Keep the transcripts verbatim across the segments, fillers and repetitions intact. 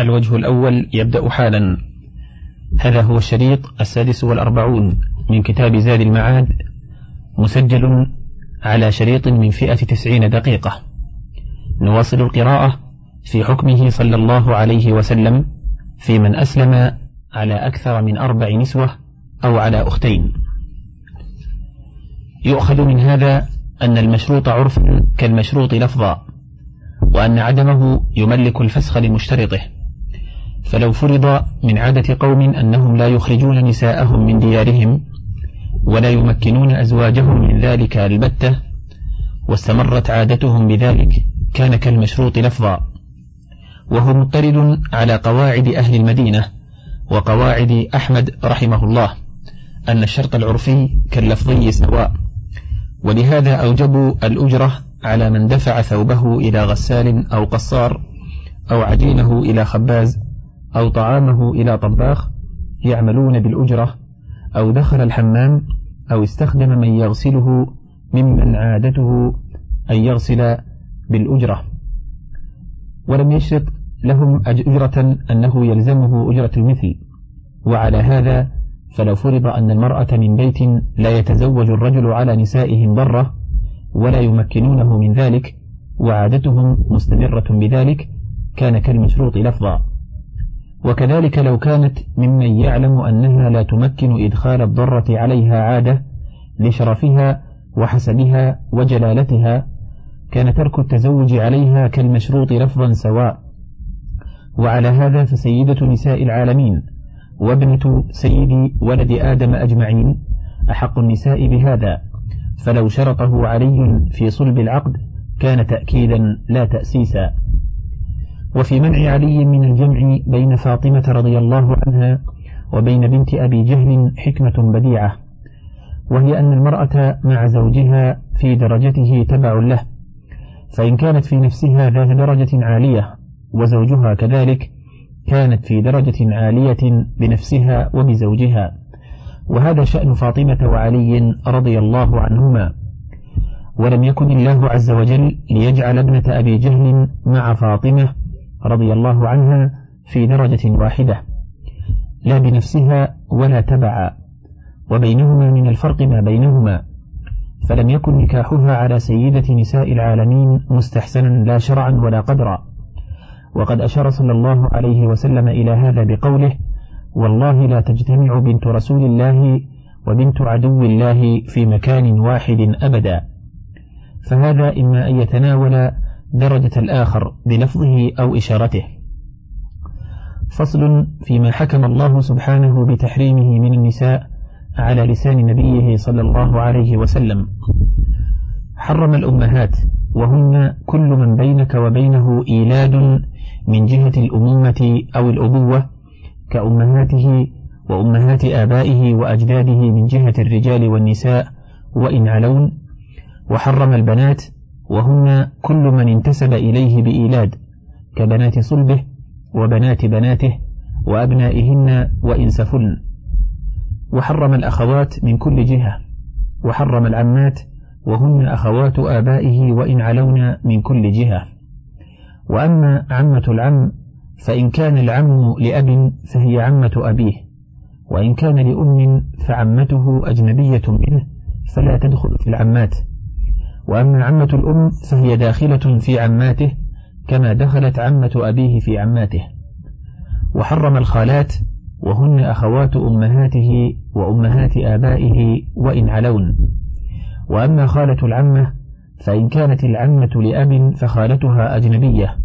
الوجه الأول يبدأ حالا. هذا هو الشريط السادس والأربعون من كتاب زاد المعاد، مسجل على شريط من فئة تسعين دقيقة. نواصل القراءة في حكمه صلى الله عليه وسلم في من أسلم على أكثر من أربع نسوة أو على أختين. يؤخذ من هذا أن المشروط عرفا كالمشروط لفظا، وأن عدمه يملك الفسخ لمشترطه. فلو فرض من عادة قوم أنهم لا يخرجون نساءهم من ديارهم ولا يمكنون أزواجهم من ذلك البتة، واستمرت عادتهم بذلك، كان كالمشروط لفظا، وهو مضطرد على قواعد أهل المدينة وقواعد أحمد رحمه الله أن الشرط العرفي كاللفظي سواء، ولهذا أوجبوا الأجرة على من دفع ثوبه إلى غسال أو قصار أو عجينه إلى خباز أو طعامه إلى طباخ يعملون بالأجرة، أو دخل الحمام، أو استخدم من يغسله ممن عادته أن يغسل بالأجرة، ولم يشرط لهم أجرة أنه يلزمه أجرة المثل. وعلى هذا فلو فرض أن المرأة من بيت لا يتزوج الرجل على نسائهم ضرة ولا يمكنونه من ذلك وعادتهم مستمرة بذلك، كان كالمشروط لفظا. وكذلك لو كانت ممن يعلم أنها لا تمكن إدخال الضرة عليها عادة لشرفها وحسبها وجلالتها، كان ترك التزوج عليها كالمشروط لفظا سواء. وعلى هذا فسيدة نساء العالمين وابنة سيد ولد آدم أجمعين أحق النساء بهذا، فلو شرطه علي في صلب العقد كان تأكيدا لا تأسيسا. وفي منع علي من الجمع بين فاطمة رضي الله عنها وبين بنت أبي جهل حكمة بديعة، وهي أن المرأة مع زوجها في درجته تبع له، فإن كانت في نفسها ذات درجة عالية وزوجها كذلك كانت في درجة عالية بنفسها وبزوجها، وهذا شأن فاطمة وعلي رضي الله عنهما. ولم يكن الله عز وجل ليجعل ابنة أبي جهل مع فاطمة رضي الله عنها في درجة واحدة، لا بنفسها ولا تبعا، وبينهما من الفرق ما بينهما، فلم يكن نكاحها على سيدة نساء العالمين مستحسنا لا شرعا ولا قدرا. وقد أشار صلى الله عليه وسلم إلى هذا بقوله: والله لا تجتمع بنت رسول الله وبنت عدو الله في مكان واحد أبدا. فهذا إما أن يتناول درجة الآخر بلفظه أو إشارته. فصل فيما حكم الله سبحانه بتحريمه من النساء على لسان نبيه صلى الله عليه وسلم. حرم الأمهات، وهن كل من بينك وبينه إيلاد من جهة الأمومة أو الأبوة، كأمهاته وأمهات آبائه وأجداده من جهة الرجال والنساء وإن علون. وحرم البنات، وهن كل من انتسب إليه بإيلاد، كبنات صلبه وبنات بناته وأبنائهن وإن سفلن. وحرم الأخوات من كل جهة. وحرم العمات، وهن أخوات آبائه وإن علون من كل جهة. وأما عمة العم فإن كان العم لأب فهي عمة أبيه، وإن كان لأم فعمته أجنبية منه فلا تدخل في العمات. وأما عمة الأم فهي داخلة في عماته كما دخلت عمة أبيه في عماته. وحرم الخالات، وهن أخوات أمهاته وأمهات آبائه وإن علون. وأما خالة العمة فإن كانت العمة لأب فخالتها أجنبية،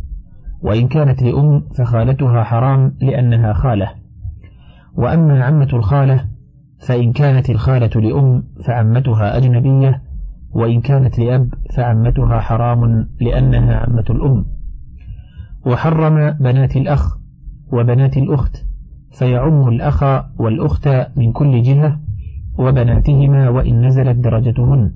وإن كانت لأم فخالتها حرام لأنها خالة. وأما عمة الخالة فإن كانت الخالة لأم فعمتها أجنبية، وإن كانت لأب فعمتها حرام لأنها عمة الأم. وحرم بنات الأخ وبنات الأخت، فيعم الأخ والأخت من كل جهة وبناتهما وإن نزلت درجتهن.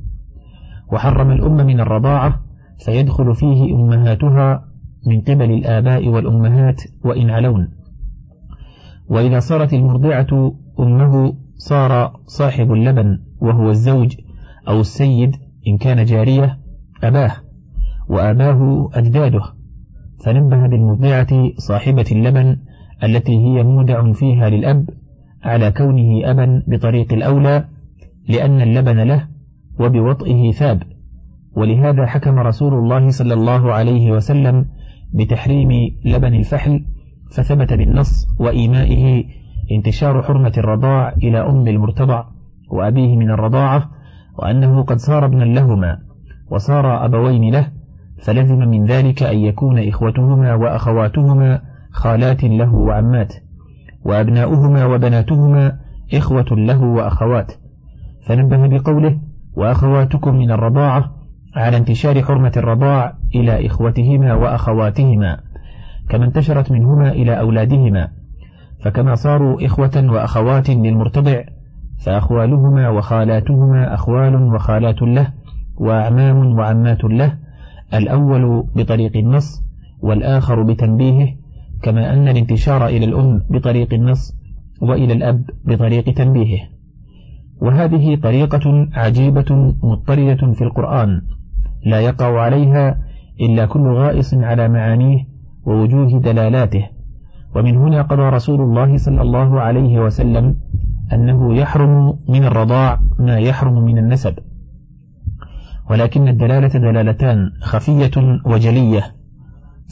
وحرم الأم من الرضاعة، فيدخل فيه أمهاتها من قبل الآباء والأمهات وإن علون. وإذا صارت المرضعة أمه صار صاحب اللبن وهو الزوج أو السيد إن كان جارية أباه، وأباه أجداده، فنبه بالمودعة صاحبة اللبن التي هي مودع فيها للأب على كونه أبا بطريق الأولى، لأن اللبن له وبوطئه ثاب، ولهذا حكم رسول الله صلى الله عليه وسلم بتحريم لبن الفحل، فثبت بالنص وإيمائه انتشار حرمة الرضاع إلى أم المرتضع وأبيه من الرضاعة، وأنه قد صار ابنا لهما وصار أبوين له، فلزم من ذلك أن يكون إخوتهما وأخواتهما خالات له وعمات، وأبناؤهما وبناتهما إخوة له وأخوات. فنبه بقوله وأخواتكم من الرضاعة على انتشار حرمة الرضاع إلى إخوتهما وأخواتهما كما انتشرت منهما إلى أولادهما، فكما صاروا إخوة وأخوات للمرتضع فأخوالهما وخالاتهما أخوال وخالات له وأعمام وعمات له، الأول بطريق النص والآخر بتنبيهه، كما أن الانتشار إلى الأم بطريق النص وإلى الأب بطريق تنبيهه. وهذه طريقة عجيبة مضطردة في القرآن لا يقع عليها إلا كل غائص على معانيه ووجوه دلالاته، ومن هنا قضى رسول الله صلى الله عليه وسلم أنه يحرم من الرضاع ما يحرم من النسب، ولكن الدلالة دلالتان خفية وجلية،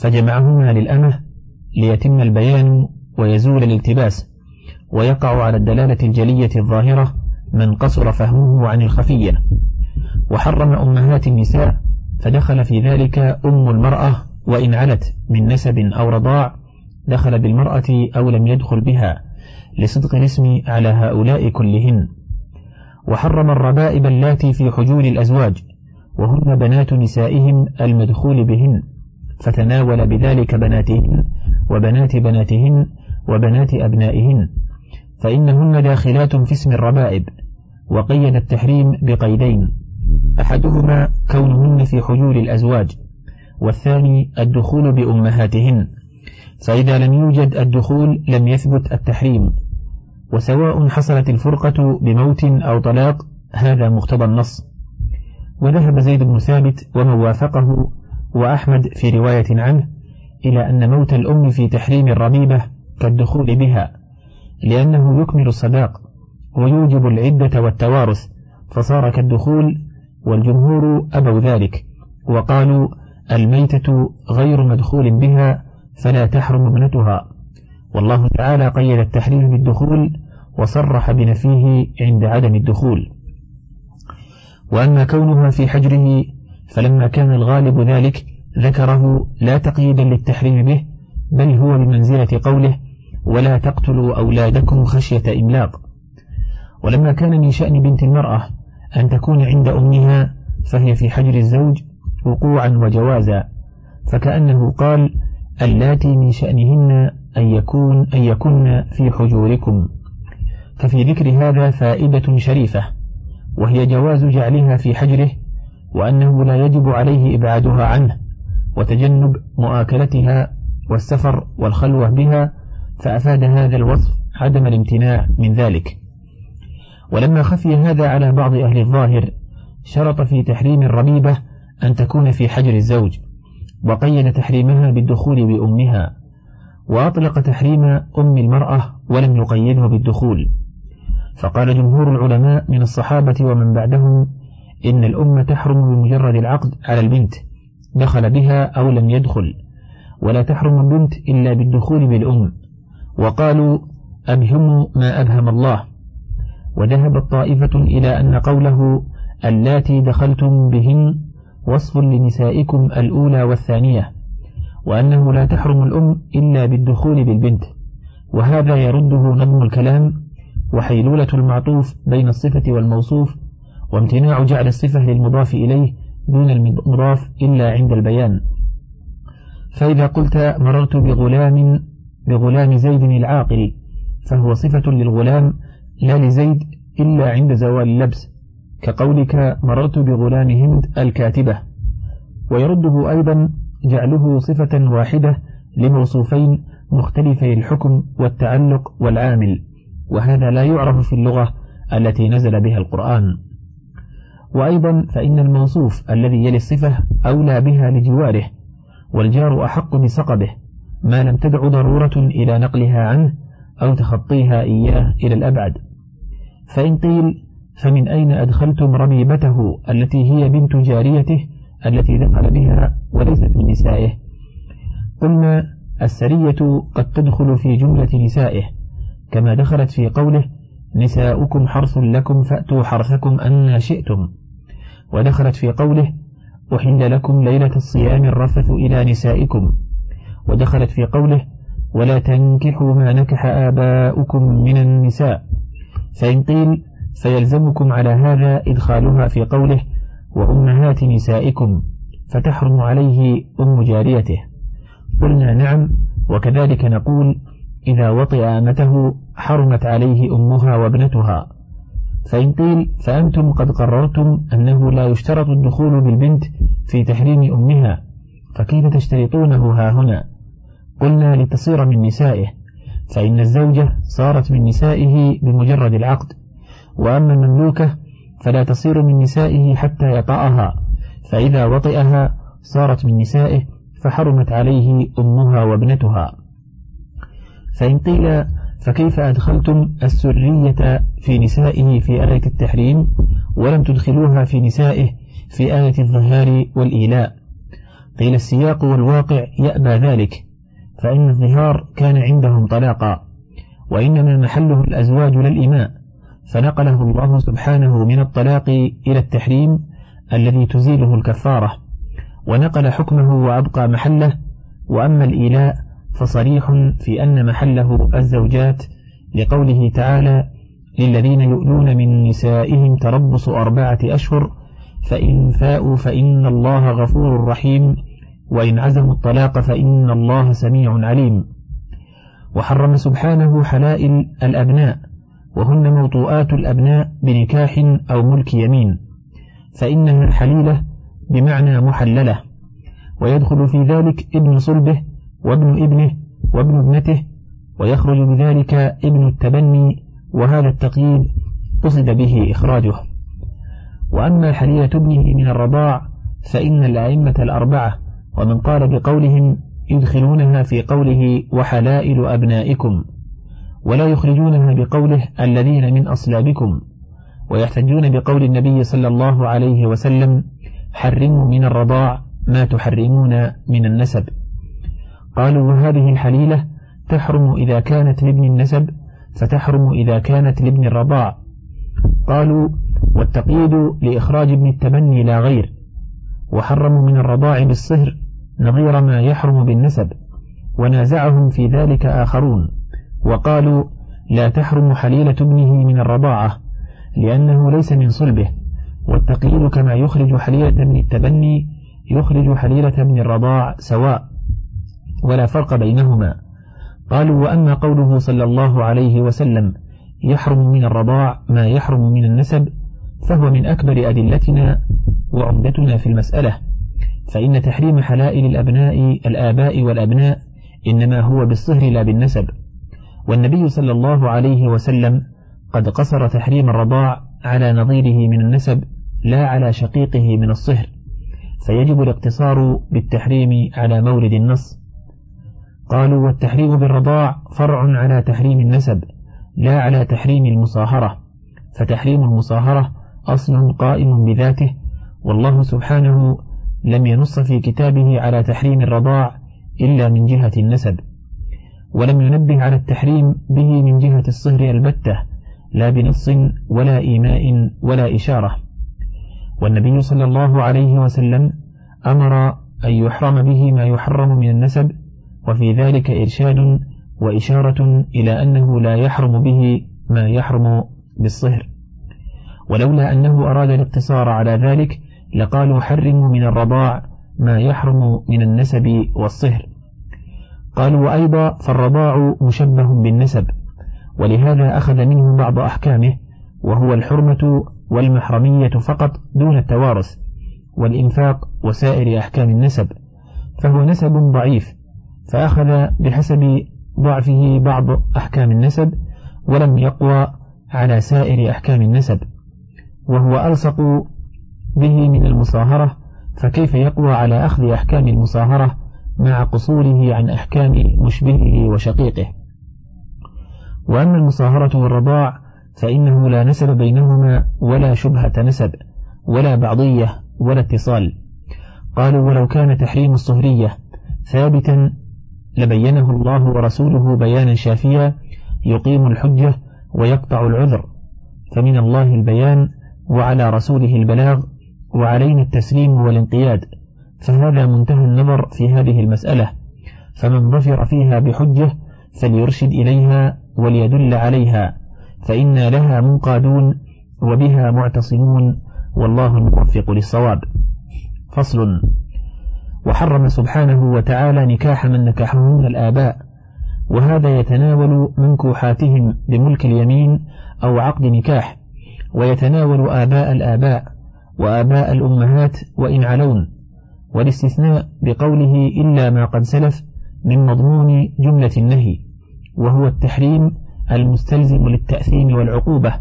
فجمعهما للأمة ليتم البيان ويزول الالتباس، ويقع على الدلالة الجلية الظاهرة من قصر فهمه عن الخفية. وحرم أمهات النساء، فدخل في ذلك أم المرأة وإن علت من نسب أو رضاع، دخل بالمرأة أو لم يدخل بها لصدق الاسم على هؤلاء كلهن. وحرم الربائب اللاتي في حجور الأزواج وهن بنات نسائهم المدخول بهن، فتناول بذلك بناتهن وبنات بناتهن وبنات أبنائهن، فإنهن داخلات في اسم الربائب. وقيد التحريم بقيدين، أحدهما كونهن في حجور الأزواج، والثاني الدخول بأمهاتهن، فإذا لم يوجد الدخول لم يثبت التحريم، وسواء حصلت الفرقة بموت أو طلاق، هذا مقتضى النص. وذهب زيد بن ثابت ومن وافقه وأحمد في رواية عنه إلى أن موت الأم في تحريم الربيبة كالدخول بها، لأنه يكمل الصداق ويوجب العدة والتوارث، فصار كالدخول، والجمهور أبوا ذلك وقالوا الميتة غير مدخول بها فلا تحرم ابنتها. والله تعالى قيد التحريم بالدخول وصرح بنفيه عند عدم الدخول. وأما كونها في حجره فلما كان الغالب ذلك ذكره لا تقييدا للتحريم به، بل هو بمنزلة قوله ولا تقتلوا أولادكم خشية إملاق. ولما كان من شأن بنت المرأة أن تكون عند أمها فهي في حجر الزوج وقوعا وجوازا، فكأنه قال اللاتي من شأنهن أن يكون أن يكن في حجوركم. ففي ذكر هذا فائدة شريفة، وهي جواز جعلها في حجره، وأنه لا يجب عليه إبعادها عنه، وتجنب مؤاكلتها والسفر والخلوة بها، فأفاد هذا الوصف عدم الامتناع من ذلك. ولما خفي هذا على بعض أهل الظاهر شرط في تحريم الربيبة أن تكون في حجر الزوج، وقيد تحريمها بالدخول بأمها، وأطلق تحريم أم المرأة ولم يقيده بالدخول. فقال جمهور العلماء من الصحابة ومن بعدهم إن الأم تحرم بمجرد العقد على البنت دخل بها أو لم يدخل، ولا تحرم البنت إلا بالدخول بالأم. وقالوا أبهم ما أبهم الله. وذهبت طائفة إلى أن قوله اللاتي دخلتم بهن وصف لنسائكم الأولى والثانية، وأنه لا تحرم الأم إلا بالدخول بالبنت، وهذا يرده نظم الكلام وحيلولة المعطوف بين الصفة والموصوف، وامتناع جعل الصفة للمضاف إليه دون المضاف إلا عند البيان. فإذا قلت مررت بغلام بغلام زيد العاقل، فهو صفة للغلام لا لزيد إلا عند زوال اللبس، كقولك مررت بغلام هند الكاتبة. ويرده أيضا جعله صفة واحدة لموصوفين مختلفي الحكم والتعلق والعامل، وهذا لا يعرف في اللغة التي نزل بها القرآن. وأيضا فإن الموصوف الذي يلي الصفة أولى بها لجواره، والجار أحق بسقبه ما لم تدع ضرورة إلى نقلها عنه أو تخطيها إياه إلى الأبعد. فإن قيل فمن أين أدخلتم ربيبته التي هي بنت جاريته التي دخل بها وليست من نسائه؟ قلنا السرية قد تدخل في جملة نسائه كما دخلت في قوله نساؤكم حرث لكم فأتوا حرثكم أن شئتم، ودخلت في قوله أحل لكم ليلة الصيام الرفث إلى نسائكم، ودخلت في قوله ولا تنكحوا ما نكح آباؤكم من النساء. فإن قيل فيلزمكم على هذا إدخالها في قوله وأمهات نسائكم فتحرم عليه أم جاريته. قلنا نعم، وكذلك نقول إذا وطئ أمته حرمت عليه أمها وابنتها. فإن قيل فأنتم قد قررتم أنه لا يشترط الدخول بالبنت في تحريم أمها، فكيف تشترطونه ها هنا؟ قلنا لتصير من نسائه، فإن الزوجة صارت من نسائه بمجرد العقد، وأما المملوكة فلا تصير من نسائه حتى يطأها، فإذا وطئها صارت من نسائه فحرمت عليه أمها وابنتها. فإن قيل فكيف أدخلتم السرية في نسائه في آية التحريم ولم تدخلوها في نسائه في آية الظهار والإيلاء؟ قيل السياق والواقع يأبى ذلك، فإن الظهار كان عندهم طلاقا، وإنما محله الأزواج للإماء، فنقله الله سبحانه من الطلاق إلى التحريم الذي تزيله الكفارة، ونقل حكمه وأبقى محله. وأما الإيلاء فصريح في أن محله الزوجات لقوله تعالى للذين يؤلون من نسائهم تربص أربعة أشهر فإن فاءوا فإن الله غفور رحيم وإن عزموا الطلاق فإن الله سميع عليم. وحرم سبحانه حلائل الأبناء وهن موطوآت الأبناء بنكاح أو ملك يمين، فإنها حليلة بمعنى محللة، ويدخل في ذلك ابن صلبه وابن ابنه وابن ابنته، ويخرج بذلك ابن التبني، وهذا التقييد قصد به إخراجه. وأما حليلة ابنه من الرضاع فإن الأئمة الأربعة ومن قال بقولهم يدخلونها في قوله وحلائل أبنائكم، ولا يخرجونها بقوله الذين من أصلابكم، ويحتجون بقول النبي صلى الله عليه وسلم حرموا من الرضاع ما تحرمون من النسب. قالوا وهذه الحليلة تحرم إذا كانت لابن النسب فتحرم إذا كانت لابن الرضاع. قالوا والتقييد لإخراج ابن التبني لا غير، وحرموا من الرضاع بالصهر نظير ما يحرم بالنسب، ونازعهم في ذلك آخرون وقالوا لا تحرم حليلة ابنه من الرضاعة لأنه ليس من صلبه، والتقييد كما يخرج حليلة ابن التبني يخرج حليلة ابن الرضاع سواء ولا فرق بينهما. قالوا وأما قوله صلى الله عليه وسلم يحرم من الرضاع ما يحرم من النسب فهو من أكبر أدلتنا وعمدتنا في المسألة، فإن تحريم حلائل الأبناء الآباء والأبناء إنما هو بالصهر لا بالنسب، والنبي صلى الله عليه وسلم قد قصر تحريم الرضاع على نظيره من النسب لا على شقيقه من الصهر، فيجب الاقتصار بالتحريم على مورد النص. قالوا والتحريم بالرضاع فرع على تحريم النسب لا على تحريم المصاهرة، فتحريم المصاهرة أصل قائم بذاته، والله سبحانه لم ينص في كتابه على تحريم الرضاع إلا من جهة النسب، ولم ينبه على التحريم به من جهة الصهر البتة لا بنص ولا إيماء ولا إشارة. والنبي صلى الله عليه وسلم أمر أن يحرم به ما يحرم من النسب، وفي ذلك إرشاد وإشارة إلى أنه لا يحرم به ما يحرم بالصهر، ولولا أنه أراد الاقتصار على ذلك لقالوا حرموا من الرضاع ما يحرم من النسب والصهر. قالوا أيضا فالرضاع مشبه بالنسب، ولهذا أخذ منه بعض أحكامه، وهو الحرمة والمحرمية فقط دون التوارث والإنفاق وسائر أحكام النسب، فهو نسب ضعيف فأخذ بحسب ضعفه بعض أحكام النسب ولم يقوى على سائر أحكام النسب، وهو ألصق به من المصاهرة، فكيف يقوى على أخذ أحكام المصاهرة مع قصوره عن أحكام مشبهه وشقيقه. وأما المصاهرة والرضاع فإنه لا نسب بينهما ولا شبهة نسب ولا بعضية ولا اتصال. قالوا ولو كان تحريم الصهرية ثابتا لبينه الله ورسوله بيانا شافيا يقيم الحجة ويقطع العذر، فمن الله البيان وعلى رسوله البلاغ وعلينا التسليم والانقياد، فهذا منتهى النظر في هذه المسألة، فمن ظفر فيها بحجة فليرشد إليها وليدل عليها، فإنا لها منقادون وبها معتصمون، والله الموفق للصواب. فصل. وحرم سبحانه وتعالى نكاح من نكحه من الآباء، وهذا يتناول منكوحاتهم بملك اليمين أو عقد نكاح، ويتناول آباء الآباء وآباء الأمهات وإن علون، والاستثناء بقوله إلا ما قد سلف من مضمون جملة النهي، وهو التحريم المستلزم للتأثيم والعقوبة،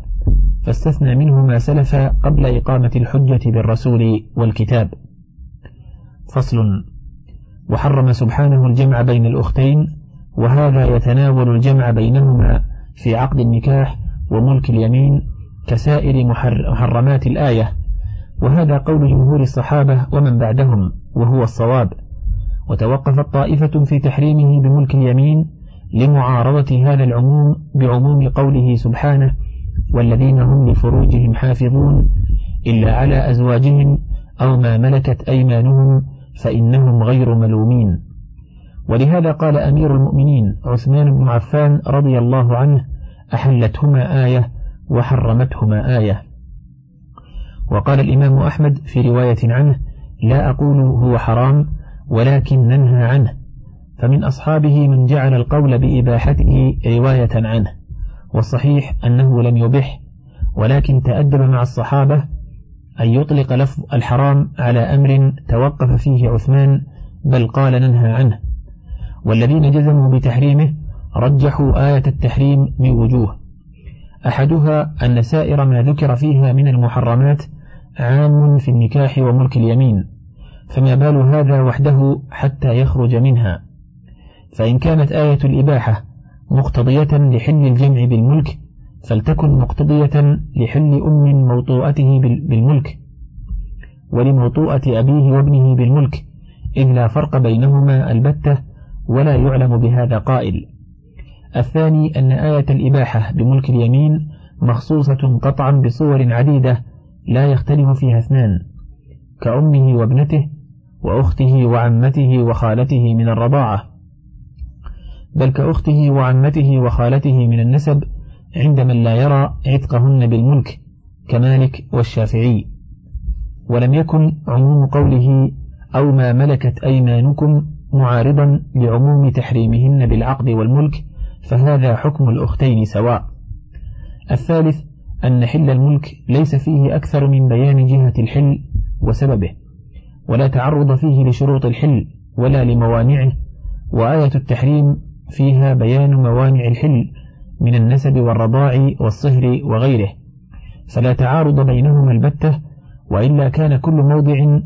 فاستثنى منه ما سلف قبل إقامة الحجة بالرسول والكتاب. فصل. وحرم سبحانه الجمع بين الأختين، وهذا يتناول الجمع بينهما في عقد النكاح وملك اليمين كسائر محرمات الآية، وهذا قول جمهور الصحابة ومن بعدهم وهو الصواب. وتوقفت طائفة في تحريمه بملك اليمين لمعارضة هذا العموم بعموم قوله سبحانه والذين هم لفروجهم حافظون إلا على أزواجهم أو ما ملكت أيمانهم فإنهم غير ملومين. ولهذا قال أمير المؤمنين عثمان بن عفان رضي الله عنه أحلتهما آية وحرمتهما آية. وقال الإمام أحمد في رواية عنه لا أقول هو حرام ولكن ننهى عنه، فمن أصحابه من جعل القول بإباحته رواية عنه، والصحيح أنه لم يبح، ولكن تأدب مع الصحابة أن يطلق لفظ الحرام على أمر توقف فيه عثمان، بل قال ننهى عنه. والذين جزموا بتحريمه رجحوا آية التحريم من وجوه، أحدها أن سائر ما ذكر فيها من المحرمات عام في النكاح وملك اليمين، فما بال هذا وحده حتى يخرج منها، فإن كانت آية الإباحة مقتضية لحل الجمع بالملك فلتكن مقتضية لحل أم موطوءته بالملك ولموطوءة أبيه وابنه بالملك، إذ لا فرق بينهما البتة ولا يعلم بهذا قائل. الثاني أن آية الإباحة بملك اليمين مخصوصة قطعا بصور عديدة لا يختلف فيها اثنان كأمه وابنته وأخته وعمته وخالته من الرضاعة، بل كأخته وعمته وخالته من النسب عند من لا يرى عتقهن بالملك كمالك والشافعي. ولم يكن عموم قوله أو ما ملكت أيمانكم معارضا لعموم تحريمهن بالعقد والملك، فهذا حكم الأختين سواء. الثالث أن حل الملك ليس فيه أكثر من بيان جهة الحل وسببه، ولا تعرض فيه لشروط الحل ولا لموانعه، وآية التحريم فيها بيان موانع الحل من النسب والرضاع والصهر وغيره، فلا تعارض بينهما البتة، وإلا كان كل موضع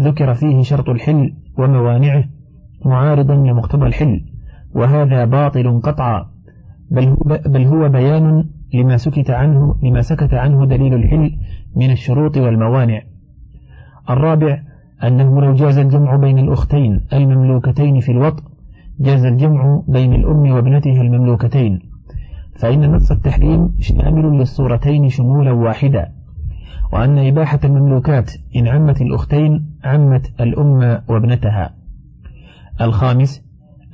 ذكر فيه شرط الحل وموانعه معارضا لمقتضى الحل، وهذا باطل قطعا، بل هو بيان لما سكت عنه لما سكت عنه دليل الحل من الشروط والموانع. الرابع أنه لو جاز الجمع بين الأختين المملوكتين في الوطء جاز الجمع بين الأم وابنتها المملوكتين، فإن نص التحريم شامل للصورتين شمولا واحدا، وأن إباحة المملوكات إن عمت الأختين عمت الأم وابنتها. الخامس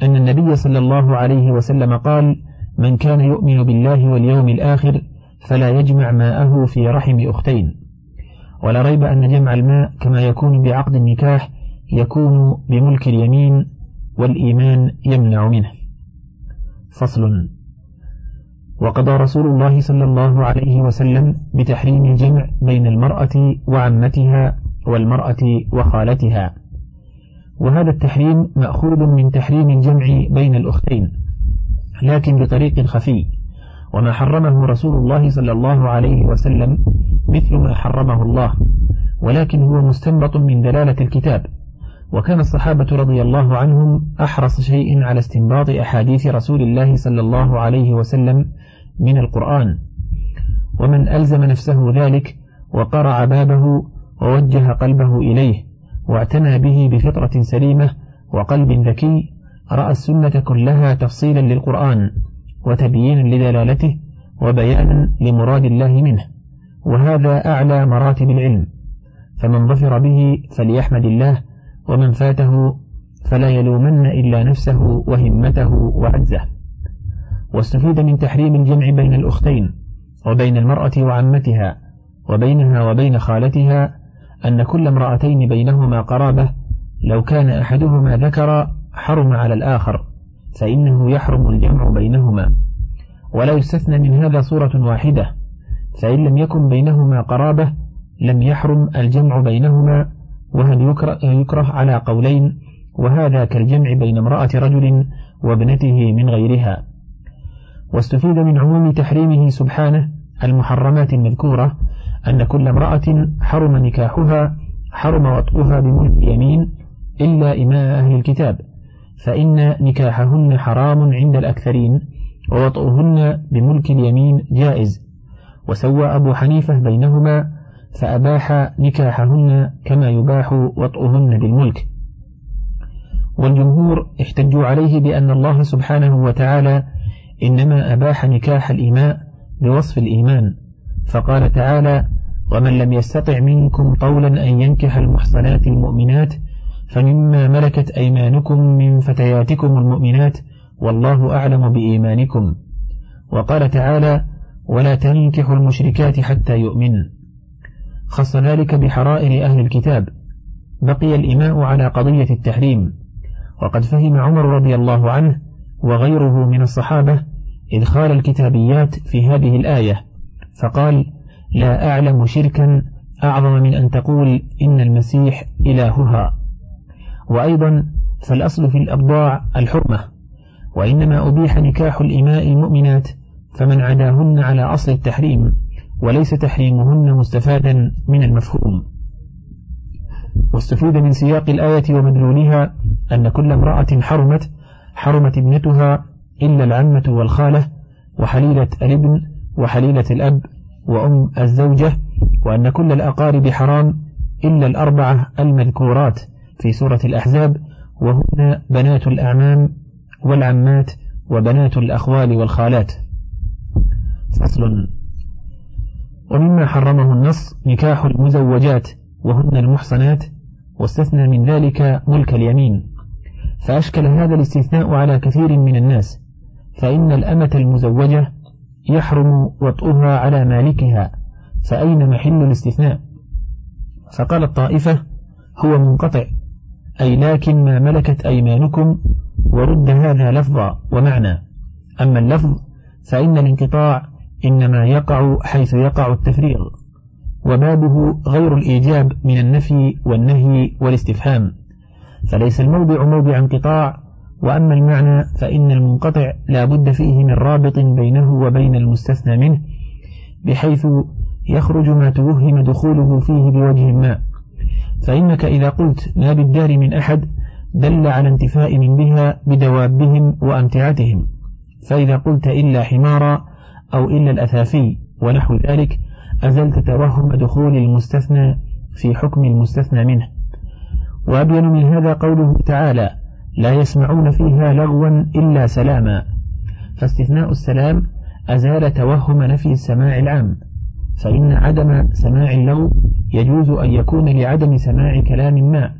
أن النبي صلى الله عليه وسلم قال من كان يؤمن بالله واليوم الآخر فلا يجمع ماءه في رحم أختين. ولا ريب أن جمع الماء كما يكون بعقد النكاح يكون بملك اليمين، والإيمان يمنع منه. فصل. وقضى رسول الله صلى الله عليه وسلم بتحريم الجمع بين المرأة وعمتها والمرأة وخالتها، وهذا التحريم مأخوذ من تحريم الجمع بين الأختين لكن بطريق خفي، وما حرمه رسول الله صلى الله عليه وسلم مثل ما حرمه الله، ولكن هو مستنبط من دلالة الكتاب، وكان الصحابة رضي الله عنهم أحرص شيء على استنباط أحاديث رسول الله صلى الله عليه وسلم من القرآن، ومن ألزم نفسه ذلك وقرع بابه ووجه قلبه إليه واعتنى به بفطرة سليمة وقلب ذكي رأى السنة كلها تفصيلا للقرآن وتبيينا لدلالته وبيانا لمراد الله منه، وهذا أعلى مراتب العلم، فمن ظفر به فليحمد الله، ومن فاته فلا يلومن إلا نفسه وهمته وعجزه. واستفيد من تحريم الجمع بين الأختين وبين المرأة وعمتها وبينها وبين خالتها أن كل امرأتين بينهما قرابة لو كان أحدهما ذكر حرم على الآخر، فإنه يحرم الجمع بينهما. ولا يستثنى من هذا صورة واحدة، فإن لم يكن بينهما قرابة لم يحرم الجمع بينهما، وهل يكره على قولين، وهذا كالجمع بين امرأة رجل وابنته من غيرها. واستفيد من عموم تحريمه سبحانه المحرمات المذكورة أن كل امرأة حرم نكاحها حرم وطئها بملك يمين إلا إماء أهل الكتاب، فإن نكاحهن حرام عند الأكثرين، ووطئهن بملك اليمين جائز. وسوى أبو حنيفة بينهما فأباح نكاحهن كما يباح وطئهن بالملك، والجمهور احتجوا عليه بأن الله سبحانه وتعالى إنما أباح نكاح الإماء بوصف الإيمان، فقال تعالى: ومن لم يستطع منكم طولا أن ينكح المحصنات المؤمنات فمما ملكت أيمانكم من فتياتكم المؤمنات والله أعلم بإيمانكم. وقال تعالى: ولا تنكحوا المشركات حتى يؤمنن. خص ذلك بحرائر أهل الكتاب. بقي الإماء على قضية التحريم، وقد فهم عمر رضي الله عنه وغيره من الصحابة إدخال الكتابيات في هذه الآية، فقال: لا أعلم شركا أعظم من أن تقول إن المسيح إلهها. وأيضا فالأصل في الأبضاع الحرمة، وإنما أبيح نكاح الإماء المؤمنات، فمن عداهن على أصل التحريم، وليس تحريمهن مستفادا من المفهوم. واستفيد من سياق الآية ومدلولها أن كل امرأة حرمت حرمت ابنتها إلا العمة والخالة وحليلة الابن وحليلة الأب وأم الزوجة، وأن كل الأقارب حرام إلا الأربعة المذكورات في سورة الأحزاب، وهن بنات الأعمام والعمات وبنات الأخوال والخالات. فصل. ومما حرمه النص نكاح المزوجات وهن المحصنات، واستثنى من ذلك ملك اليمين، فأشكل هذا الاستثناء على كثير من الناس، فإن الأمة المزوجة يحرم وطئها على مالكها، فأين محل الاستثناء؟ فقال الطائفة: هو منقطع، أي لكن ما ملكت أيمانكم، ورد هذا لفظا ومعنى. أما اللفظ فإن الانقطاع إنما يقع حيث يقع التفريغ، وبابه غير الإيجاب من النفي والنهي والاستفهام، فليس الموضع موضع انقطاع. وأما المعنى فإن المنقطع لا بد فيه من رابط بينه وبين المستثنى منه، بحيث يخرج ما توهم دخوله فيه بوجه ما، فإنك إذا قلت ما بالدار من أحد دل على انتفاء من بها بدوابهم وأمتعتهم، فإذا قلت إلا حمارا أو إلا الأثافي ونحو ذلك أزلت توهم دخول المستثنى في حكم المستثنى منه. وأبين من هذا قوله تعالى: لا يسمعون فيها لغوا إلا سلاما، فاستثناء السلام أزال توهم نفي السماع العام، فإن عدم سماع اللغو يجوز أن يكون لعدم سماع كلام ما،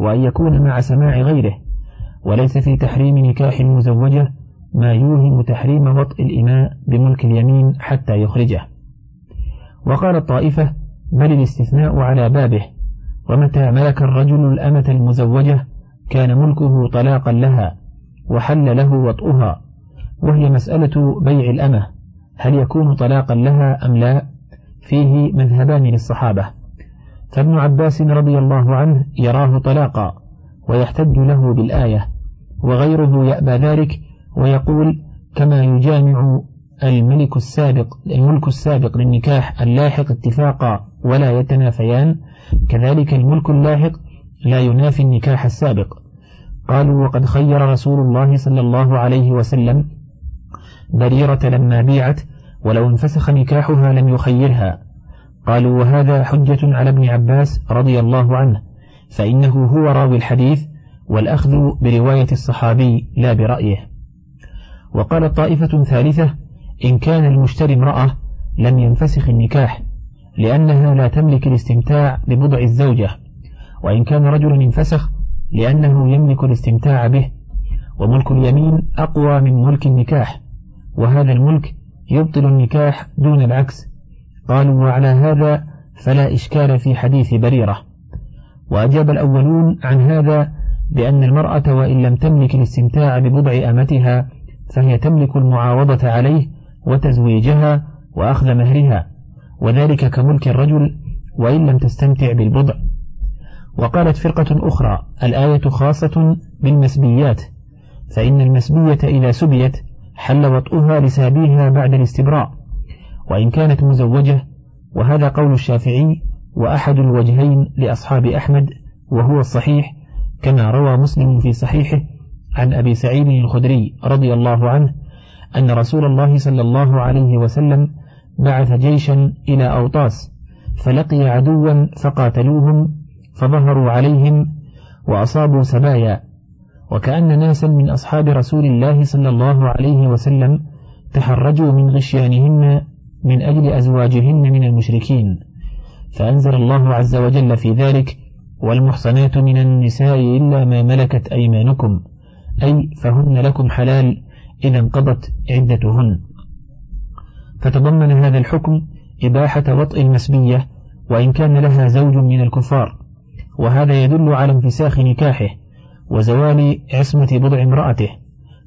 وأن يكون مع سماع غيره. وليس في تحريم نكاح المزوجة ما يوهم تحريم وطئ الإماء بملك اليمين حتى يخرجه. وقال الطائفة: بل الاستثناء على بابه، ومتى ملك الرجل الأمة المزوجة كان ملكه طلاقا لها وحل له وطئها، وهي مسألة بيع الأمة، هل يكون طلاقا لها أم لا؟ فيه مذهبان للصحابة، فابن عباس رضي الله عنه يراه طلاقا ويحتج له بالآية، وغيره يأبى ذلك ويقول: كما يجامع الملك السابق الملك السابق للنكاح اللاحق اتفاقا ولا يتنافيان، كذلك الملك اللاحق لا ينافي النكاح السابق. قالوا وقد خير رسول الله صلى الله عليه وسلم بريرة لما بيعت، ولو انفسخ نكاحها لم يخيرها. قالوا وهذا حجة على ابن عباس رضي الله عنه، فإنه هو راوي الحديث، والأخذ برواية الصحابي لا برأيه. وقال طائفة ثالثة إن كان المشتري امرأة لم ينفسخ النكاح، لأنها لا تملك الاستمتاع ببضع الزوجة، وإن كان رجل انفسخ لأنه يملك الاستمتاع به، وملك اليمين أقوى من ملك النكاح، وهذا الملك يبطل النكاح دون العكس. قالوا وعلى هذا فلا إشكال في حديث بريرة. وأجاب الأولون عن هذا بأن المرأة وإن لم تملك الاستمتاع ببضع أمتها فهي تملك المعاوضة عليه وتزويجها وأخذ مهرها، وذلك كملك الرجل وإن لم تستمتع بالبضع. وقالت فرقة أخرى الآية خاصة بالمسبيات، فإن المسبية إذا سبيت حل وطئها لسابيها بعد الاستبراء وإن كانت مزوجة، وهذا قول الشافعي وأحد الوجهين لأصحاب أحمد وهو الصحيح، كما روى مسلم في صحيحه عن أبي سعيد الخدري رضي الله عنه أن رسول الله صلى الله عليه وسلم بعث جيشا إلى أوطاس فلقي عدوا فقاتلوهم فظهروا عليهم وأصابوا سبايا، وكأن ناسا من أصحاب رسول الله صلى الله عليه وسلم تحرجوا من غشيانهن من أجل أزواجهن من المشركين، فأنزل الله عز وجل في ذلك والمحصنات من النساء إلا ما ملكت أيمانكم، أي فهن لكم حلال إذا انقضت عدتهن. فتضمن هذا الحكم إباحة وطئ المسبية وإن كان لها زوج من الكفار، وهذا يدل على انفساخ نكاحه وزوال عصمة بضع امرأته،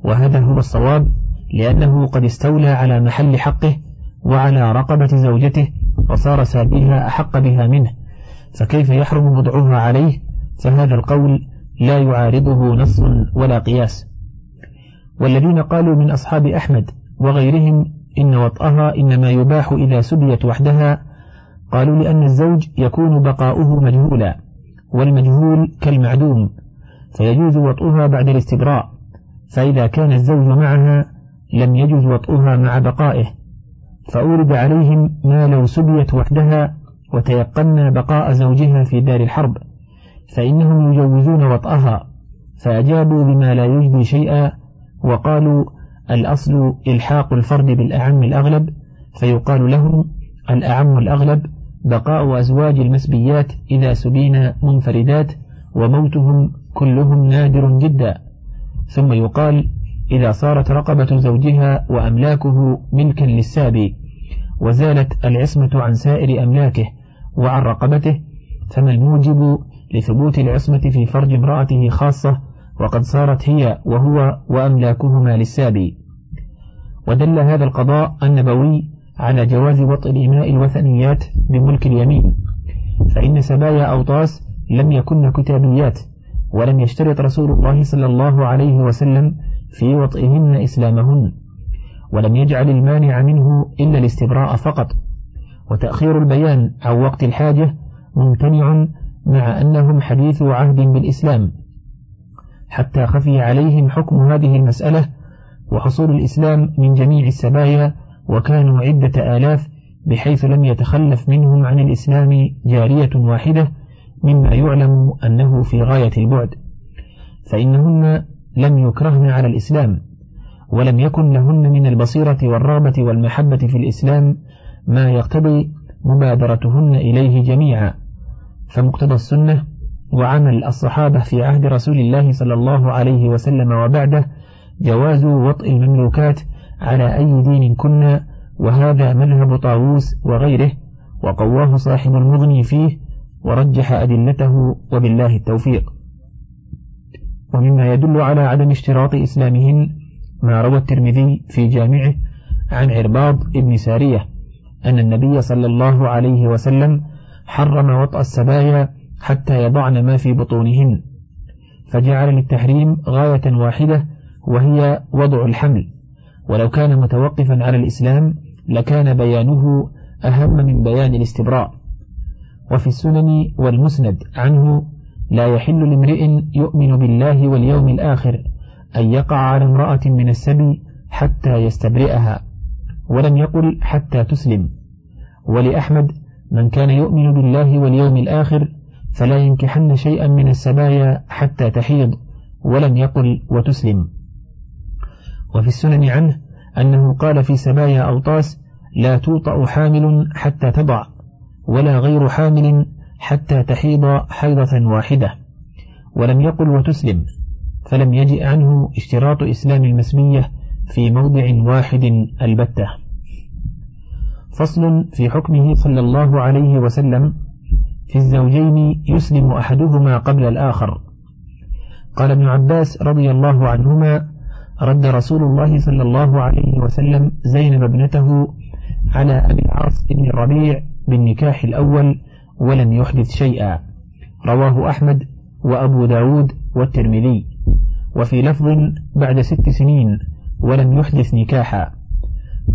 وهذا هو الصواب، لأنه قد استولى على محل حقه وعلى رقبة زوجته وصار سابيها أحق بها منه، فكيف يحرم بضعها عليه؟ فهذا القول لا يعارضه نص ولا قياس. والذين قالوا من أصحاب أحمد وغيرهم إن وطئها إنما يباح إذا سبيت وحدها، قالوا لأن الزوج يكون بقاؤه مجهولا، والمجهول كالمعدوم، فيجوز وطئها بعد الاستبراء، فإذا كان الزوج معها لم يجوز وطئها مع بقائه، فأورد عليهم ما لو سبيت وحدها وتيقن بقاء زوجها في دار الحرب فإنهم يجوزون وطئها، فأجابوا بما لا يجدي شيئا، وقالوا الأصل إلحاق الفرد بالأعم الأغلب، فيقال لهم الأعم الأغلب بقاء أزواج المسبيات إذا سبينا منفردات وموتهم كلهم نادر جدا، ثم يقال إذا صارت رقبة زوجها وأملاكه ملكا للسابي وزالت العصمة عن سائر أملاكه وعن رقبته، فما الموجب لثبوت العصمة في فرج امرأته خاصة وقد صارت هي وهو وأملاكهما للسابي؟ ودل هذا القضاء النبوي على جواز وطئ الإماء الوثنيات بملك اليمين، فإن سبايا أوطاس لم يكن كتابيات، ولم يشترط رسول الله صلى الله عليه وسلم في وطئهن إسلامهن، ولم يجعل المانع منه إلا الاستبراء فقط، وتأخير البيان عن وقت الحاجة ممتنع، مع أنهم حديث عهد بالإسلام، حتى خفي عليهم حكم هذه المسألة وحصول الإسلام من جميع السبايا، وكانوا عدة آلاف، بحيث لم يتخلف منهم عن الإسلام جارية واحدة، مما يعلم أنه في غاية البعد، فإنهن لم يكرهن على الإسلام، ولم يكن لهن من البصيرة والرغبة والمحبة في الإسلام ما يقتضي مبادرتهن إليه جميعا، فمقتضى السنة وعمل الصحابة في عهد رسول الله صلى الله عليه وسلم وبعده جواز وطئ المملوكات على أي دين كنا، وهذا مذهب طاووس وغيره، وقواه صاحب المغني فيه ورجح أدلته، وبالله التوفيق. ومما يدل على عدم اشتراط إسلامهن ما روى الترمذي في جامعه عن عرباض ابن سارية أن النبي صلى الله عليه وسلم حرم وطأ السبايا حتى يضعن ما في بطونهن، فجعل للتحريم غاية واحدة وهي وضع الحمل، ولو كان متوقفا على الإسلام لكان بيانه أهم من بيان الاستبراء. وفي السنن والمسند عنه لا يحل لامرئ يؤمن بالله واليوم الآخر أن يقع على امرأة من السبي حتى يستبرئها، ولم يقل حتى تسلم. ولأحمد: من كان يؤمن بالله واليوم الآخر فلا ينكحن شيئا من السبايا حتى تحيض، ولم يقل وتسلم. وفي السنن عنه أنه قال في سبايا أوطاس: لا توطأ حامل حتى تضع، ولا غير حامل حتى تحيض حيضة واحدة، ولم يقل وتسلم، فلم يجئ عنه اشتراط إسلام المسمية في موضع واحد البتة. فصل في حكمه صلى الله عليه وسلم في الزوجين يسلم أحدهما قبل الآخر. قال ابن عباس رضي الله عنهما: رد رسول الله صلى الله عليه وسلم زينب ابنته على أبي العاص بن الربيع بالنكاح الأول ولم يحدث شيئا. رواه أحمد وأبو داود والترمذي. وفي لفظ: بعد ست سنين ولم يحدث نكاحا.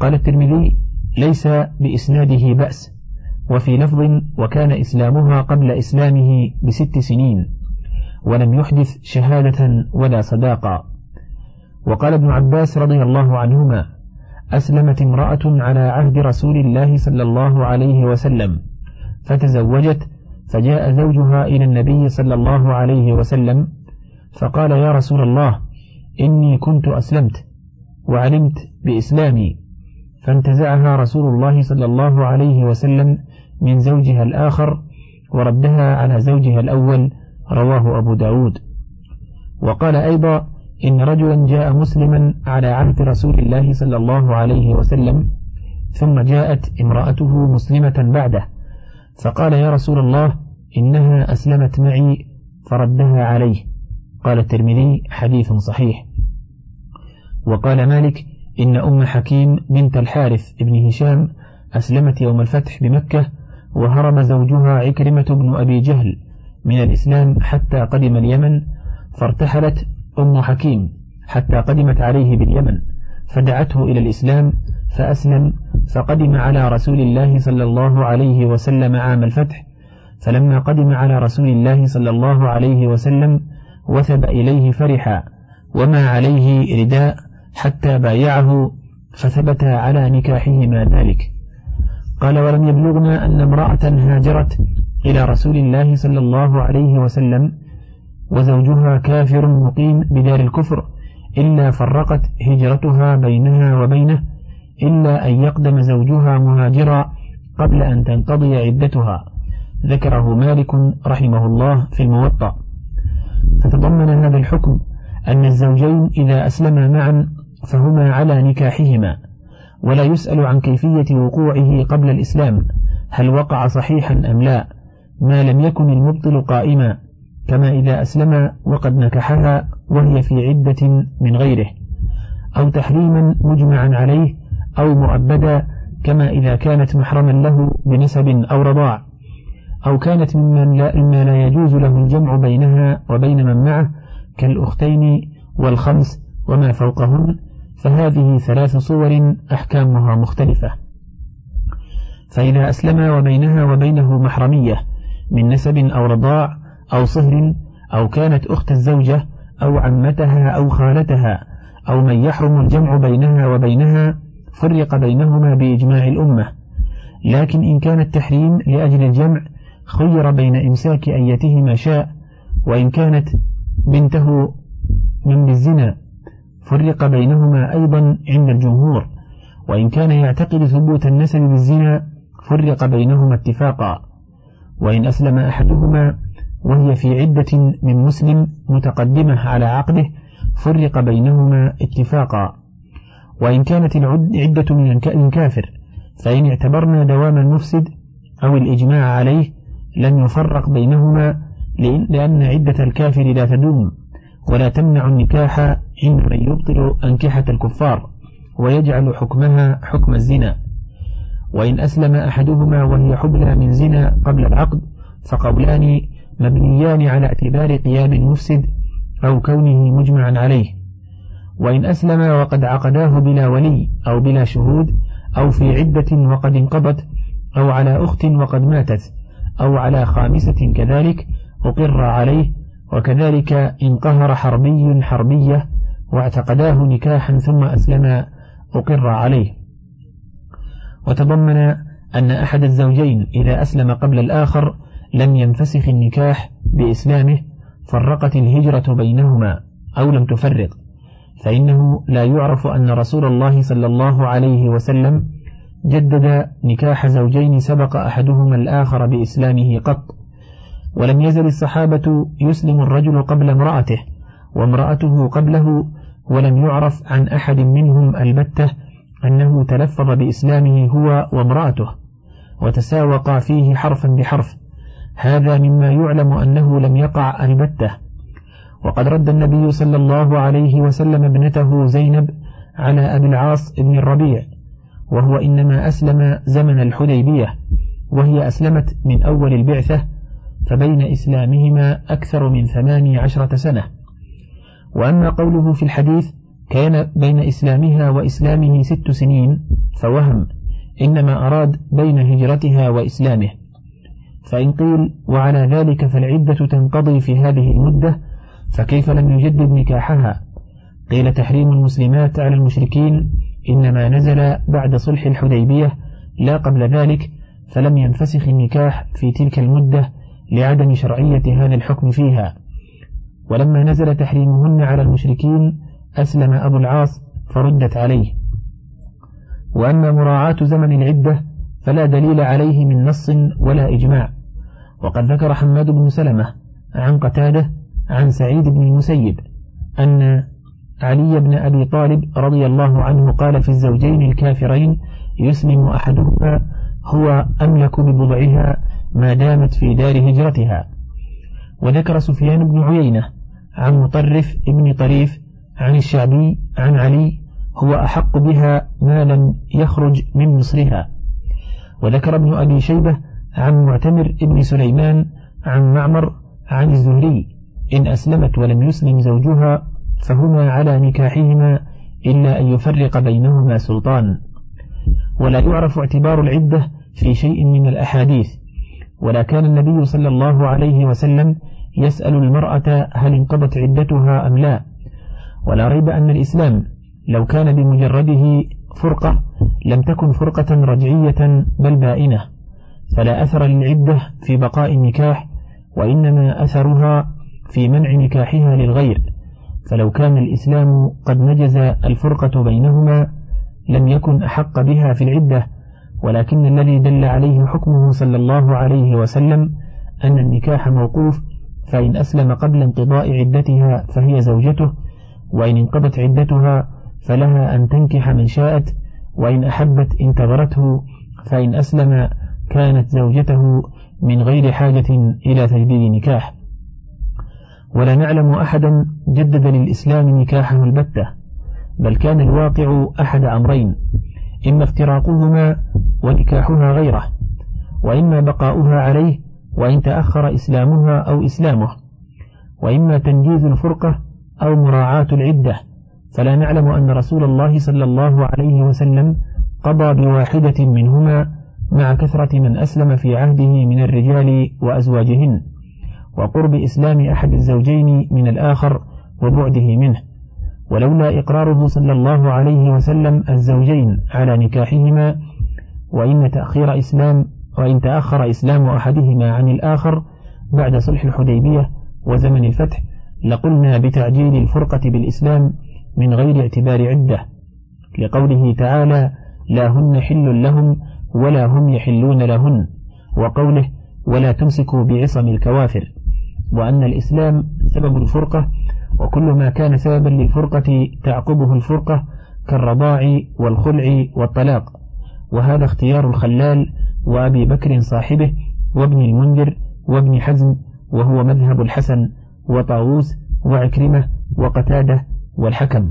قال الترمذي: ليس بإسناده بأس. وفي لفظ: وكان إسلامها قبل إسلامه بست سنين ولم يحدث شهادة ولا صداقة. وقال ابن عباس رضي الله عنهما: أسلمت امرأة على عهد رسول الله صلى الله عليه وسلم فتزوجت، فجاء زوجها إلى النبي صلى الله عليه وسلم فقال: يا رسول الله، إني كنت أسلمت وعلمت بإسلامي، فانتزعها رسول الله صلى الله عليه وسلم من زوجها الآخر وردها على زوجها الأول. رواه أبو داود. وقال أيضا: إن رجلا جاء مسلما على عهد رسول الله صلى الله عليه وسلم ثم جاءت امرأته مسلمة بعده فقال: يا رسول الله، إنها أسلمت معي، فردها عليه. قال الترمذي: حديث صحيح. وقال مالك: إن أم حكيم بنت الحارث ابن هشام أسلمت يوم الفتح بمكة، وهرم زوجها عكرمة بن أبي جهل من الإسلام حتى قدم اليمن، فارتحلت أم حكيم حتى قدمت عليه باليمن، فدعته إلى الإسلام فأسلم، فقدم على رسول الله صلى الله عليه وسلم عام الفتح. فلما قدم على رسول الله صلى الله عليه وسلم وثب إليه فرحا، وما عليه رداء، حتى بايعه، فثبت على نكاحهما ذلك. قال: ولم يبلغنا أن امرأة هاجرت إلى رسول الله صلى الله عليه وسلم وزوجها كافر مقيم بدار الكفر إلا فرقت هجرتها بينها وبينه، إلا أن يقدم زوجها مهاجرا قبل أن تنقضي عدتها. ذكره مالك رحمه الله في الموطأ. فتضمن هذا الحكم أن الزوجين إذا أسلما معا فهما على نكاحهما، ولا يسأل عن كيفية وقوعه قبل الإسلام، هل وقع صحيحا أم لا، ما لم يكن المبطل قائما، كما إذا أسلم وقد نكحها وهي في عدة من غيره، أو تحريما مجمعا عليه أو مؤبدا، كما إذا كانت محرما له بنسب أو رضاع، أو كانت ممن لا, مما لا يجوز له الجمع بينها وبين من معه كالأختين والخمس وما فوقهن. فهذه ثلاث صور أحكامها مختلفة. فإذا أسلم وبينها وبينه محرمية من نسب أو رضاع أو صهر، أو كانت أخت الزوجة أو عمتها أو خالتها أو من يحرم الجمع بينها وبينها، فرق بينهما بإجماع الأمة. لكن إن كان التحريم لأجل الجمع خير بين إمساك أيتهما شاء، وإن كانت بنته من الزنا فرق بينهما أيضا عند الجمهور، وإن كان يعتقد ثبوت النسب بالزنا فرق بينهما اتفاقا. وإن أسلم أحدهما وهي في عدة من مسلم متقدمة على عقده فرق بينهما اتفاقا. وإن كانت العدة من كافر، فإن اعتبرنا دوام المفسد أو الإجماع عليه لن يفرق بينهما، لأن عدة الكافر لا تدوم ولا تمنع النكاح عند من يبطل أنكحة الكفار ويجعل حكمها حكم الزنا. وإن أسلم أحدهما وهي حبلى من زنا قبل العقد، فقولان مبنيان على اعتبار قيام المفسد أو كونه مجمعا عليه. وإن أسلم وقد عقداه بلا ولي أو بلا شهود، أو في عدة وقد انقضت، أو على أخت وقد ماتت، أو على خامسة كذلك، أقر عليه، وكذلك انقهر حربي حربية واعتقداه نكاحا ثم أسلم أقر عليه. وتضمن أن أحد الزوجين إذا أسلم قبل الآخر لم ينفسخ النكاح بإسلامه، فرقت الهجرة بينهما أو لم تفرق، فإنه لا يعرف أن رسول الله صلى الله عليه وسلم جدد نكاح زوجين سبق أحدهما الآخر بإسلامه قط. ولم يزل الصحابة يسلم الرجل قبل امرأته وامرأته قبله، ولم يعرف عن أحد منهم البتة أنه تلفظ بإسلامه هو وامرأته وتساوقا فيه حرفا بحرف، هذا مما يعلم أنه لم يقع البتة. وقد رد النبي صلى الله عليه وسلم ابنته زينب على أبي العاص بن الربيع، وهو إنما أسلم زمن الحديبية، وهي أسلمت من أول البعثة، فبين إسلامهما أكثر من ثماني عشرة سنة. وأما قوله في الحديث كان بين إسلامها وإسلامه ست سنين فوهم، إنما أراد بين هجرتها وإسلامه. فإن قيل وعلى ذلك فالعدة تنقضي في هذه المدة، فكيف لم يجدد نكاحها؟ قيل تحريم المسلمات على المشركين إنما نزل بعد صلح الحديبية لا قبل ذلك، فلم ينفسخ النكاح في تلك المدة لعدم شرعية هذا الحكم فيها. ولما نزل تحريمهن على المشركين أسلم أبو العاص فردت عليه. وأما مراعاة زمن العدة فلا دليل عليه من نص ولا إجماع. وقد ذكر حماد بن سلمة عن قتادة عن سعيد بن المسيب أن علي بن أبي طالب رضي الله عنه قال في الزوجين الكافرين يسلم أحدهما هو أملك ببضعها ما دامت في دار هجرتها. وذكر سفيان بن عيينة عن مطرف بن طريف عن الشعبي عن علي هو أحق بها ما لم يخرج من مصرها. وذكر ابن أبي شيبة عن معتمر بن سليمان عن معمر عن الزهري إن أسلمت ولم يسلم زوجها فهما على نكاحهما إلا أن يفرق بينهما سلطان. ولا يعرف اعتبار العدة في شيء من الأحاديث، ولا كان النبي صلى الله عليه وسلم يسأل المرأة هل انقضت عدتها أم لا. ولا ريب أن الإسلام لو كان بمجرده فرقة لم تكن فرقة رجعية بل بائنة، فلا أثر للعدة في بقاء النكاح، وإنما أثرها في منع نكاحها للغير. فلو كان الإسلام قد نجز الفرقة بينهما لم يكن أحق بها في العدة، ولكن الذي دل عليه حكمه صلى الله عليه وسلم أن النكاح موقوف، فإن أسلم قبل انقضاء عدتها فهي زوجته، وإن انقضت عدتها فلها أن تنكح من شاءت، وإن أحبت انتظرته، فإن أسلم كانت زوجته من غير حاجة إلى تجديد نكاح. ولا نعلم أحدا جدد للإسلام نكاحه البتة، بل كان الواقع أحد أمرين، إما افتراقهما ونكاحها غيره، وإما بقاؤها عليه وإن تأخر إسلامها أو إسلامه، وإما تنجيز الفرقة أو مراعاة العدة. فلا نعلم أن رسول الله صلى الله عليه وسلم قضى بواحدة منهما مع كثرة من أسلم في عهده من الرجال وأزواجهن، وقرب إسلام أحد الزوجين من الآخر وبعده منه. ولولا إقراره صلى الله عليه وسلم الزوجين على نكاحهما، وإن تأخير إسلام وإن تأخر إسلام أحدهما عن الآخر بعد صلح الحديبية وزمن الفتح، لقلنا بتعجيل الفرقة بالإسلام من غير اعتبار عدة، لقوله تعالى لا هن حل لهم ولا هم يحلون لهن، وقوله ولا تمسكوا بعصم الكوافر، وأن الإسلام سبب الفرقة، وكل ما كان سببا للفرقة تعقبه الفرقة كالرضاع والخلع والطلاق. وهذا اختيار الخلال وأبي بكر صاحبه وابن المنذر وابن حزم، وهو مذهب الحسن وطاووس وعكرمة وقتادة والحكم.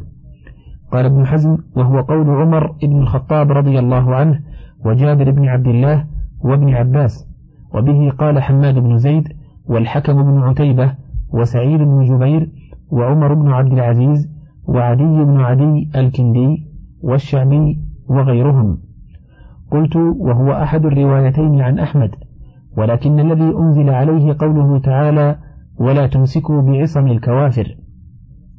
قال ابن حزم وهو قول عمر بن الخطاب رضي الله عنه وجابر بن عبد الله وابن عباس، وبه قال حماد بن زيد والحكم بن عتيبة وسعيد بن جبير وعمر بن عبد العزيز وعدي بن عدي الكندي والشعبي وغيرهم. قلت وهو أحد الروايتين عن أحمد، ولكن الذي أنزل عليه قوله تعالى ولا تمسكوا بعصم الكوافر،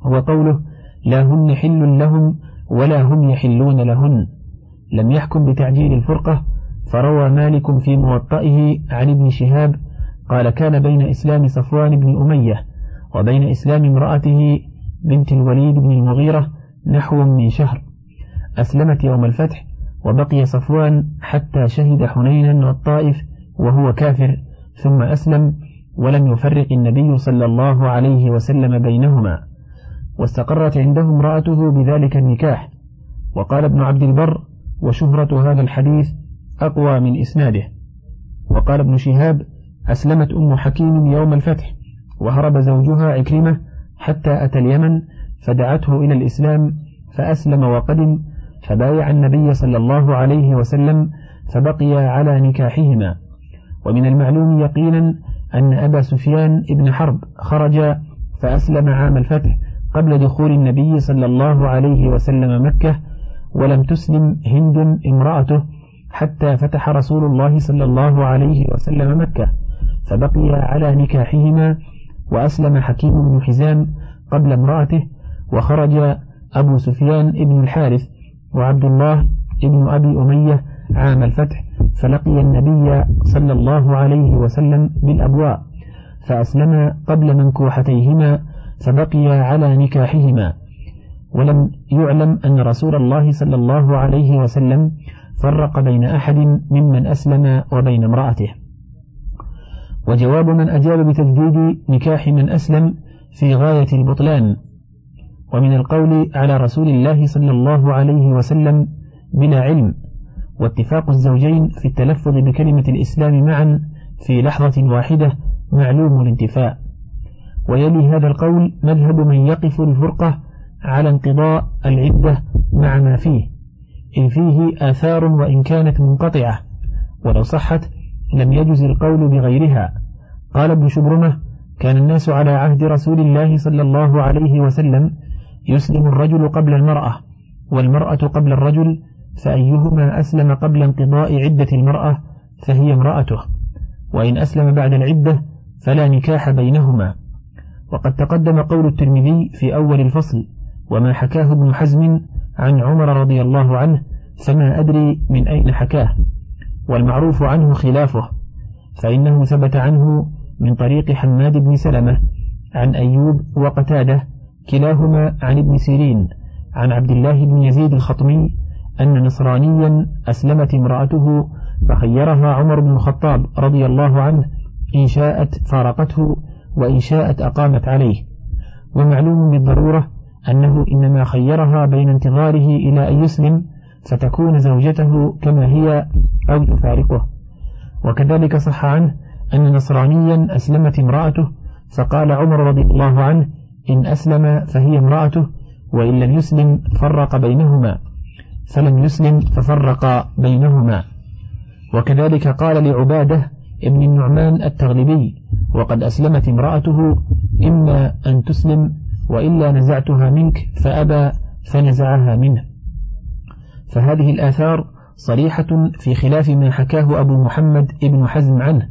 هو قوله لا هن حل لهم ولا هم يحلون لهن، لم يحكم بتعجيل الفرقة. فروى مالك في موطئه عن ابن شهاب قال كان بين إسلام صفوان بن أمية وبين إسلام امرأته بنت الوليد بن المغيرة نحو من شهر، أسلمت يوم الفتح، وبقي صفوان حتى شهد حنينا والطائف وهو كافر ثم أسلم، ولم يفرق النبي صلى الله عليه وسلم بينهما، واستقرت عنده امرأته بذلك النكاح. وقال ابن عبد البر وشهرة هذا الحديث أقوى من إسناده. وقال ابن شهاب أسلمت أم حكيم يوم الفتح، وهرب زوجها عكرمة حتى أتى اليمن فدعته إلى الإسلام فأسلم وقدم، فبايع النبي صلى الله عليه وسلم فبقي على نكاحهما. ومن المعلوم يقينا أن أبا سفيان ابن حرب خرج فأسلم عام الفتح قبل دخول النبي صلى الله عليه وسلم مكة، ولم تسلم هند امرأته حتى فتح رسول الله صلى الله عليه وسلم مكة فبقي على نكاحهما. وأسلم حكيم بن حزام قبل امرأته، وخرج أبو سفيان ابن الحارث وعبد الله ابن أبي أمية عام الفتح فلقي النبي صلى الله عليه وسلم بالأبواء فأسلم قبل منكوحتيهما فبقي على نكاحهما. ولم يعلم أن رسول الله صلى الله عليه وسلم فرق بين أحد ممن أسلم وبين امرأته. وجواب من أجاب بتجديد نكاح من أسلم في غاية البطلان، ومن القول على رسول الله صلى الله عليه وسلم بلا علم، واتفاق الزوجين في التلفظ بكلمة الإسلام معا في لحظة واحدة معلوم الانتفاء. ويلي هذا القول مذهب من يقف الفرقة على انقضاء العدة مع ما فيه، إن فيه آثار وإن كانت منقطعة، ولو صحت لم يجز القول بغيرها. قال ابن شبرمة كان الناس على عهد رسول الله صلى الله عليه وسلم يسلم الرجل قبل المرأة والمرأة قبل الرجل، فأيهما أسلم قبل انقضاء عدة المرأة فهي امرأته، وإن أسلم بعد العدة فلا نكاح بينهما. وقد تقدم قول الترمذي في أول الفصل وما حكاه ابن حزم عن عمر رضي الله عنه، فما أدري من أين حكاه، والمعروف عنه خلافه، فإنه ثبت عنه من طريق حماد بن سلمة عن أيوب وقتادة كلاهما عن ابن سيرين عن عبد الله بن يزيد الخطمي أن نصرانيا أسلمت امرأته فخيرها عمر بن الخطاب رضي الله عنه، إن شاءت فارقته وإن شاءت أقامت عليه. ومعلوم بالضرورة أنه إنما خيرها بين انتظاره إلى أن يسلم فتكون زوجته كما هي أو تفارقه. وكذلك صح عنه أن نصرانيا أسلمت امرأته فقال عمر رضي الله عنه إن أسلم فهي امرأته وإن لم يسلم فرق بينهما، فلم يسلم ففرق بينهما. وكذلك قال لعبادة ابن النعمان التغلبي وقد أسلمت امرأته إما أن تسلم وإلا نزعتها منك فأبى فنزعها منه. فهذه الآثار صريحة في خلاف ما حكاه أبو محمد ابن حزم عنه،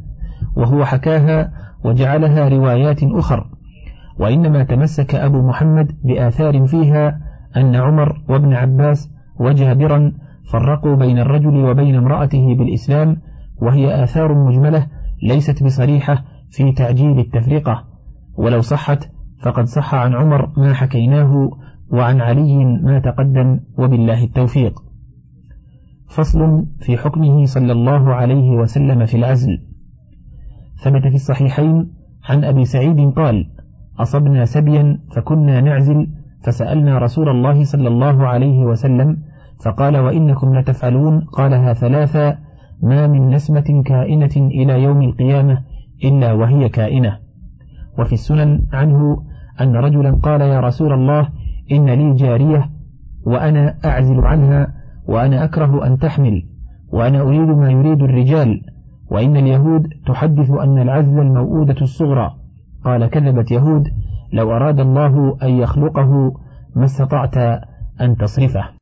وهو حكاها وجعلها روايات أخر، وإنما تمسك أبو محمد بآثار فيها أن عمر وابن عباس وجابرا فرقوا بين الرجل وبين امرأته بالإسلام، وهي آثار مجملة ليست بصريحة في تعجيل التفرقة. ولو صحت فقد صح عن عمر ما حكيناه وعن علي ما تقدم، وبالله التوفيق. فصل في حكمه صلى الله عليه وسلم في العزل. ثبت في الصحيحين عن أبي سعيد قال أصبنا سبيا فكنا نعزل فسألنا رسول الله صلى الله عليه وسلم فقال وإنكم لتفعلون قالها ثلاثة ما من نسمة كائنة إلى يوم القيامة إلا وهي كائنة. وفي السنن عنه أن رجلا قال يا رسول الله إن لي جارية وأنا أعزل عنها وأنا أكره أن تحمل وأنا أريد ما يريد الرجال، وإن اليهود تحدث أن العزل الموؤودة الصغرى. قال كذبت يهود، لو أراد الله أن يخلقه ما استطعت أن تصرفه.